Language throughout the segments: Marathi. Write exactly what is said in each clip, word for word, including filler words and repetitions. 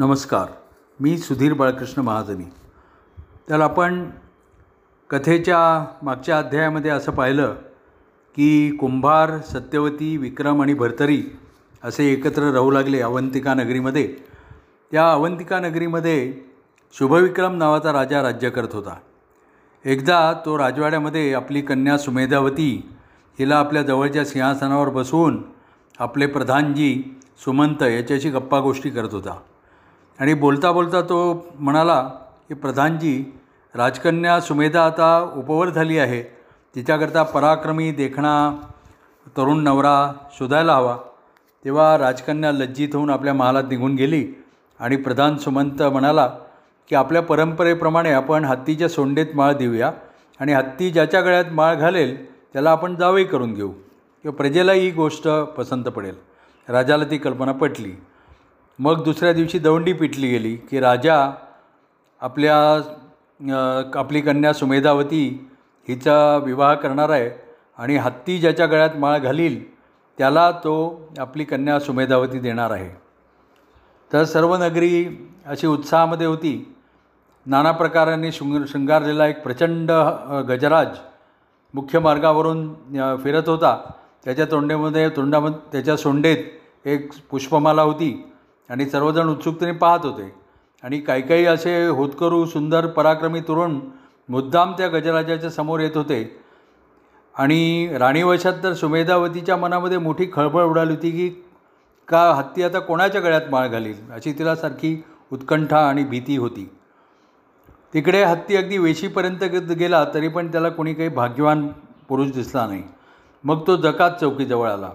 नमस्कार, मी सुधीर बाळकृष्ण महाजनी. तर आपण कथेच्या मागच्या अध्यायामध्ये असं पाहिलं की कुंभार, सत्यवती, विक्रम आणि भरतरी असे एकत्र राहू लागले अवंतिका नगरीमध्ये. त्या अवंतिका नगरीमध्ये शुभविक्रम नावाचा राजा राज्य करत होता. एकदा तो राजवाड्यामध्ये आपली कन्या सुमेधावती हिला आपल्या जवळच्या सिंहासनावर बसवून आपले प्रधानजी सुमंत याच्याशी गप्पा गोष्टी करत होता. आणि बोलता बोलता तो म्हणाला की प्रधानजी, राजकन्या सुमेधा आता उपवर झाली आहे, तिच्याकरता पराक्रमी देखणा तरुण नवरा शोधायला हवा. तेव्हा राजकन्या लज्जित होऊन आपल्या महालात निघून गेली आणि प्रधान सुमंत म्हणाला की आपल्या परंपरेप्रमाणे आपण हत्तीच्या सोंडेत माळ देऊया आणि हत्ती ज्याच्या गळ्यात माळ घालेल त्याला आपण जावई करून घेऊ, किंवा प्रजेला ही गोष्ट पसंत पडेल. राजाला ती कल्पना पटली. मग दुसऱ्या दिवशी दवंडी पिटली गेली की राजा आपल्या आपली कन्या सुमेधावती हिचा विवाह करणार आहे आणि हत्ती ज्याच्या गळ्यात माळ घालील त्याला तो आपली कन्या सुमेधावती देणार आहे. तर सर्व नगरी अशी उत्साहामध्ये होती. नाना प्रकारांनी शृंग शृंगारलेला एक प्रचंड गजराज मुख्य मार्गावरून फिरत होता. त्याच्या तोंडेमध्ये तोंडामध्ये त्याच्या सोंडेत एक पुष्पमाला होती आणि सर्वजण उत्सुकतेने पाहत होते. आणि काही काही असे होतकरू सुंदर पराक्रमी तरुण मुद्दाम त्या गजराजाच्या समोर येत होते. आणि राणीवशात तर सुमेधावतीच्या मनामध्ये मोठी खळबळ उडाली होती की का हत्ती आता कोणाच्या गळ्यात माळ घालील, अशी तिला सारखी उत्कंठा आणि भीती होती. तिकडे हत्ती अगदी वेशीपर्यंत गेला तरी पण त्याला कोणी काही भाग्यवान पुरुष दिसला नाही. मग तो जकात चौकीजवळ आला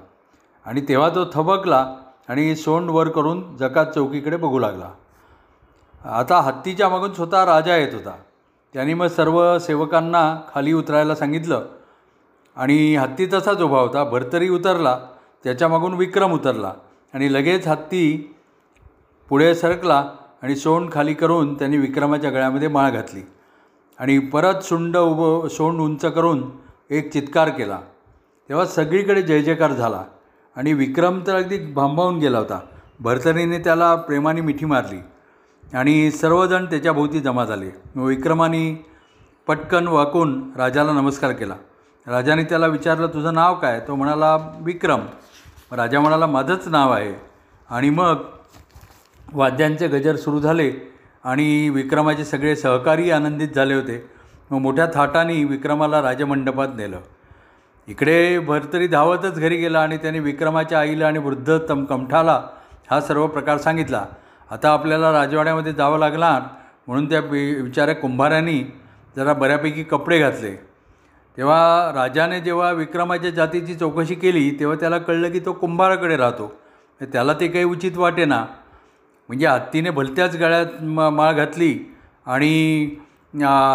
आणि तेव्हा तो थबकला आणि सोंड वर करून जकात चौकीकडे बघू लागला. आता हत्तीच्या मागून स्वतः राजा येत होता. त्याने मग सर्व सेवकांना खाली उतरायला सांगितलं आणि हत्ती तसाच उभा होता. भरतरी उतरला, त्याच्या मागून विक्रम उतरला आणि लगेच हत्ती पुढे सरकला आणि सोंड खाली करून त्यांनी विक्रमाच्या गळ्यामध्ये माळ घातली. आणि परत सुंड उभं सोंड उंच करून एक चित्कार केला. तेव्हा सगळीकडे जय जयकार झाला. आणि विक्रम तर अगदी भांबावून गेला होता. भरतरीने त्याला प्रेमाने मिठी मारली आणि सर्वजण त्याच्याभोवती जमा झाले. विक्रमाने पटकन वाकून राजाला नमस्कार केला. राजाने त्याला विचारलं, तुझं नाव काय? तो म्हणाला विक्रम. राजा म्हणाला, माझंच नाव आहे. आणि मग वाद्यांचे गजर सुरू झाले आणि विक्रमाचे सगळे सहकारी आनंदित झाले होते. मग मोठ्या थाटाने विक्रमाला राजमंडपात नेलं. इकडे भरतरी धावतच घरी गेला आणि त्याने विक्रमाच्या आईला आणि वृद्ध तम कमठाला हा सर्व प्रकार सांगितला. आता आपल्याला राजवाड्यामध्ये जावं लागणार म्हणून त्या विचाऱ्या कुंभारांनी जरा बऱ्यापैकी कपडे घातले. तेव्हा राजाने जेव्हा विक्रमाच्या जातीची चौकशी केली तेव्हा त्याला कळलं की तो कुंभाराकडे राहतो. त्याला ते काही उचित वाटेना. म्हणजे हत्तीने भलत्याच गळ्यात म माळ घातली आणि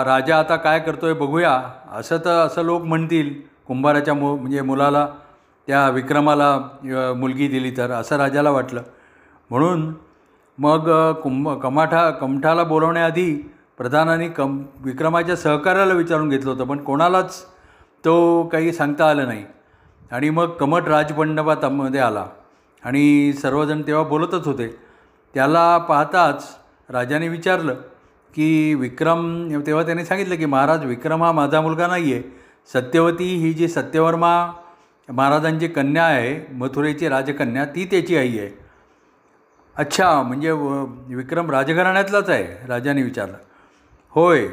राजा आता काय करतो आहे बघूया असं तर असं लोक म्हणतील. कुंभाराच्या मु म्हणजे मुलाला त्या विक्रमाला मुलगी दिली तर असं राजाला वाटलं. म्हणून मग कुंभ कमाठा कमठाला बोलवण्याआधी प्रधानाने कम विक्रमाच्या सहकार्याला विचारून घेतलं होतं, पण कोणालाच तो काही सांगता आलं नाही. आणि मग कमठ राजमंडपामध्ये आला आणि सर्वजण तेव्हा बोलतच होते. त्याला पाहताच राजाने विचारलं की विक्रम, तेव्हा त्याने सांगितलं की महाराज, विक्रम हा माझा मुलगा नाही आहे. सत्यवती ही जी सत्यवर्मा महाराजांची कन्या आहे, मथुरेची राजकन्या, ती त्याची आई आहे. अच्छा, म्हणजे विक्रम राजघराण्यातलाच आहे? राजाने विचारलं. होय,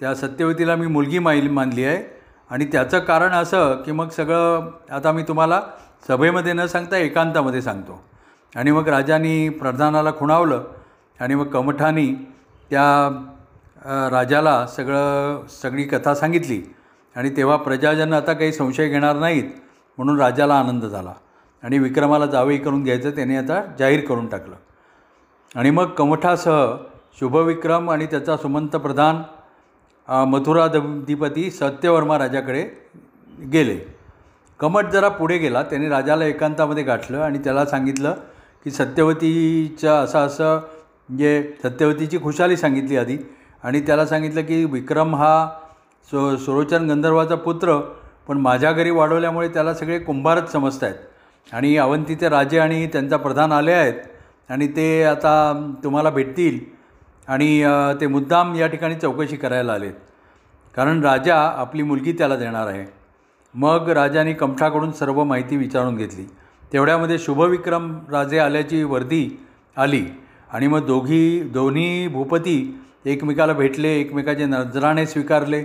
त्या सत्यवतीला मी मुलगी माईल मानली आहे आणि त्याचं कारण असं की मग सगळं आता मी तुम्हाला सभेमध्ये न सांगता एकांतामध्ये सांगतो. आणि मग राजाने प्रधानाला खुणावलं आणि मग कमठानी त्या राजाला सगळं सगळी कथा सांगितली. आणि तेव्हा प्रजाजन आता काही संशय घेणार नाहीत म्हणून राजाला आनंद झाला आणि विक्रमाला जावई करून घ्यायचं त्याने आता जाहीर करून टाकलं. आणि मग कमठासह शुभविक्रम आणि त्याचा सुमंत प्रधान मथुरा अधिपती सत्यवर्मा राजाकडे गेले. कमठ जरा पुढे गेला. त्याने राजाला एकांतामध्ये गाठलं आणि त्याला सांगितलं की सत्यवतीच्या असं असं म्हणजे सत्यवतीची खुशाली सांगितली आधी. आणि त्याला सांगितलं की विक्रम हा सो सुरोचन गंधर्वाचा पुत्र, पण माझ्या घरी वाढवल्यामुळे त्याला सगळे कुंभारच समजत आहेत. आणि अवंतीचे राजे आणि त्यांचा प्रधान आले आहेत आणि ते आता तुम्हाला भेटतील आणि ते मुद्दाम या ठिकाणी चौकशी करायला आलेत, कारण राजा आपली मुलगी त्याला देणार आहे. मग राजाने कमठाकडून सर्व माहिती विचारून घेतली. तेवढ्यामध्ये शुभविक्रम राजे आल्याची वर्दी आली आणि मग दोघी दोन्ही भूपती एकमेकाला भेटले, एकमेकाचे नजराणे स्वीकारले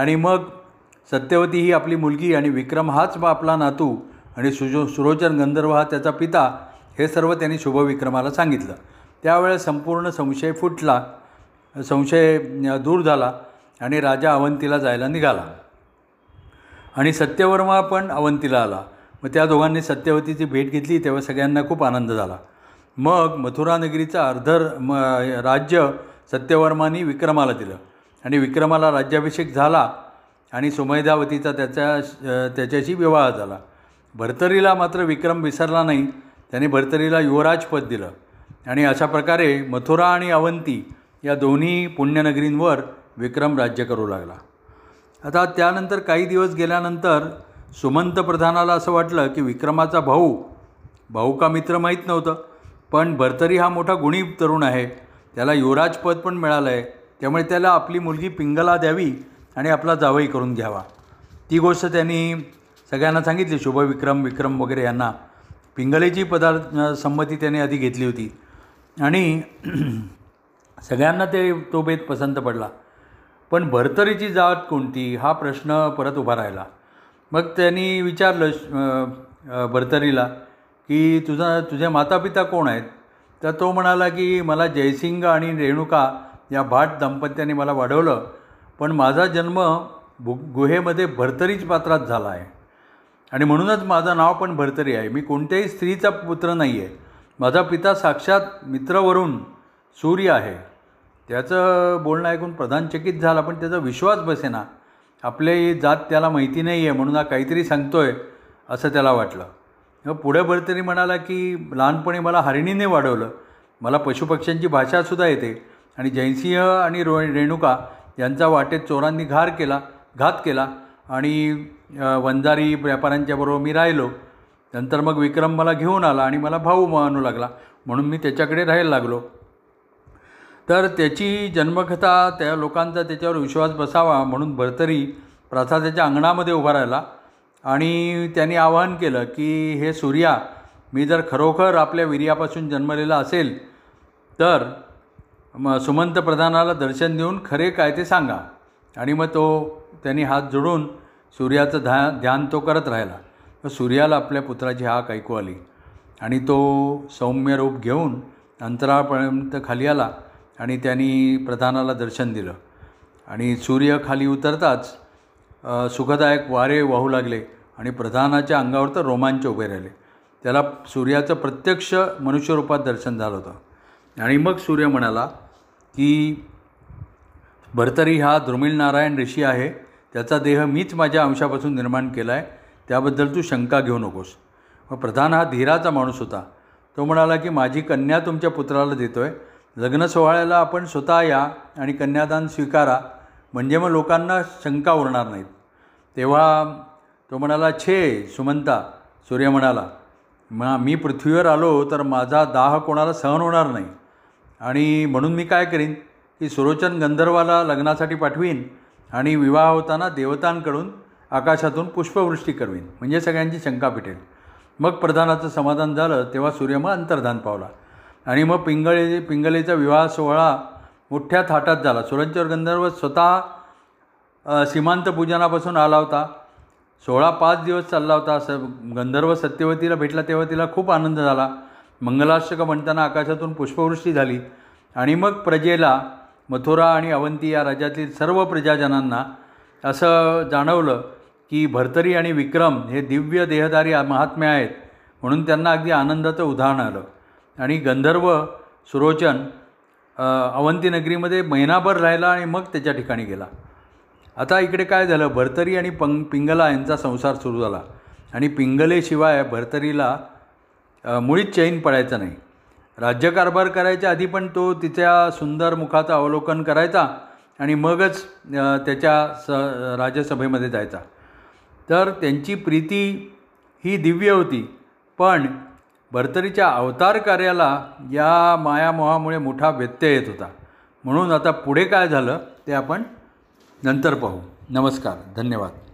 आणि मग सत्यवती ही आपली मुलगी आणि विक्रम हाच बा आपला नातू आणि सुजो सुरोचन गंधर्व हा त्याचा पिता, हे सर्व त्यांनी शुभविक्रमाला सांगितलं. त्यावेळेस संपूर्ण संशय फुटला, संशय दूर झाला आणि राजा अवंतीला जायला निघाला आणि सत्यवर्मा पण अवंतीला आला. मग त्या दोघांनी सत्यवतीची भेट घेतली तेव्हा सगळ्यांना खूप आनंद झाला. मग मथुरा नगरीचा अर्धर म राज्य सत्यवर्मानी विक्रमाला दिलं आणि विक्रमाला राज्याभिषेक झाला आणि सुमेधावतीचा त्याच्या त्याच्याशी विवाह झाला. भरतरीला मात्र विक्रम विसरला नाही, त्याने भरतरीला युवराजपद दिलं आणि अशा प्रकारे मथुरा आणि अवंती या दोन्ही पुण्यनगरींवर विक्रम राज्य करू लागला. आता त्यानंतर काही दिवस गेल्यानंतर सुमंत प्रधानाला असं वाटलं की विक्रमाचा भाऊ भाऊ का मित्र माहीत नव्हतं, पण भरतरी हा मोठा गुणी तरुण आहे, त्याला युवराजपद पण मिळालं आहे, त्यामुळे त्याला आपली मुलगी पिंगला द्यावी आणि आपला जावई करून घ्यावा. ती गोष्ट त्यांनी सगळ्यांना सांगितली, शुभविक्रम विक्रम वगैरे यांना. पिंगलेची पदार्थ संमती त्याने आधी घेतली होती आणि सगळ्यांना ते तो बेत पसंत पडला, पण भरतरीची जात कोणती हा प्रश्न परत उभा राहिला. मग त्यांनी विचारलं भरतरीला की तुझा तुझे मातापिता कोण आहेत, तर तो म्हणाला की मला जयसिंग आणि रेणुका या भाट दाम्पत्याने मला वाढवलं, पण माझा जन्म भु गुहेमध्ये भरतरीच पात्रात झाला आहे आणि म्हणूनच माझं नाव पण भरतरी आहे. मी कोणत्याही स्त्रीचा पुत्र नाही आहे, माझा पिता साक्षात मित्रवरून सूर्य आहे. त्याचं बोलणं ऐकून प्रधान चकित झाला, पण त्याचा विश्वास बसेना. आपले जात त्याला माहिती नाही आहे म्हणून हा काहीतरी सांगतो आहे असं त्याला वाटलं. मग पुढे भरतरी म्हणाला की लहानपणी मला हरिणीने वाढवलं, मला पशुपक्ष्यांची भाषासुद्धा येते आणि जयसिंह आणि रो रेणुका यांचा वाटेत चोरांनी घार केला घात केला आणि वंजारी व्यापाऱ्यांच्याबरोबर मी राहिलो. नंतर मग विक्रम मला घेऊन आला आणि मला भाऊ मानू लागला म्हणून मी त्याच्याकडे राहायला लागलो. तर त्याची जन्मकथा त्या लोकांचा त्याच्यावर विश्वास बसावा म्हणून भरतरी प्रासादाच्या अंगणामध्ये उभा राहिला आणि त्यांनी आवाहन केलं की हे सूर्या, मी जर खरोखर आपल्या वीर्यापासून जन्मलेला असेल तर मग सुमंत प्रधानाला दर्शन देऊन खरे काय ते सांगा. आणि मग तो त्यांनी हात जोडून सूर्याचं ध्या ध्यान तो करत राहिला. तर सूर्याला आपल्या पुत्राची हाक ऐकू आली आणि तो सौम्य रूप घेऊन अंतराळपर्यंत खाली आला आणि त्यांनी प्रधानाला दर्शन दिलं. आणि सूर्य खाली उतरताच सुखदायक वारे वाहू लागले आणि प्रधानाच्या अंगावर तर रोमांच उभे राहिले. त्याला सूर्याचं प्रत्यक्ष मनुष्यरूपात दर्शन झालं होतं. आणि मग सूर्य म्हणाला की भरतरी हा ध्रुमिल नारायण ऋषी आहे, त्याचा देह मीच माझ्या अंशापासून निर्माण केला आहे, त्याबद्दल तू शंका घेऊ नकोस. मग प्रधान हा धीराचा माणूस होता, तो म्हणाला की माझी कन्या तुमच्या पुत्राला देतो आहे, लग्न सोहळ्याला आपण स्वतः या आणि कन्यादान स्वीकारा, म्हणजे मग लोकांना शंका उरणार नाहीत. तेव्हा तो म्हणाला छे सुमंता. सूर्य म्हणाला मा मी पृथ्वीवर आलो तर माझा दाह कोणाला सहन होणार नाही आणि म्हणून मी काय करीन की सुरोचन गंधर्वाला लग्नासाठी पाठवीन आणि विवाह होताना देवतांकडून आकाशातून पुष्पवृष्टी करवीन, म्हणजे सगळ्यांची शंका पिटेल. मग प्रधानाचं समाधान झालं तेव्हा सूर्य मग अंतर्धान पावला. आणि मग पिंगळे पिंगलेचा विवाह सोहळा मोठ्या थाटात झाला. सुरोचन गंधर्व स्वतः सीमांत पूजनापासून आला होता. सोहळा पाच दिवस चालला होता. स गंधर्व सत्यवतीला भेटला तेव्हा तिला खूप आनंद झाला. मंगलाष्टक म्हणताना आकाशातून पुष्पवृष्टी झाली आणि मग प्रजेला, मथुरा आणि अवंती या राज्यातील सर्व प्रजाजनांना असं जाणवलं की भरतरी आणि विक्रम हे दिव्य देहधारी महात्मे आहेत, म्हणून त्यांना अगदी आनंदाचं उदाहरण आलं. आणि गंधर्व सुरोचन अवंती नगरीमध्ये महिनाभर राहिला आणि मग त्याच्या ठिकाणी गेला. आता इकडे काय झालं, भरतरी आणि पंग पिंगला यांचा संसार सुरू झाला आणि पिंगलेशिवाय भरतरीला मुळीच चैन पडायचा नाही. राज्यकारभार करायच्या आधी पण तो तिच्या सुंदर मुखाचं अवलोकन करायचा आणि मगच त्याच्या स राज्यसभेमध्ये जायचा. तर त्यांची प्रीती ही दिव्य होती, पण भरतरीच्या अवतार कार्याला या मायामोहामुळे मोठा व्यत्यय येत होता. म्हणून आता पुढे काय झालं ते आपण नंतर पाहू. नमस्कार, धन्यवाद.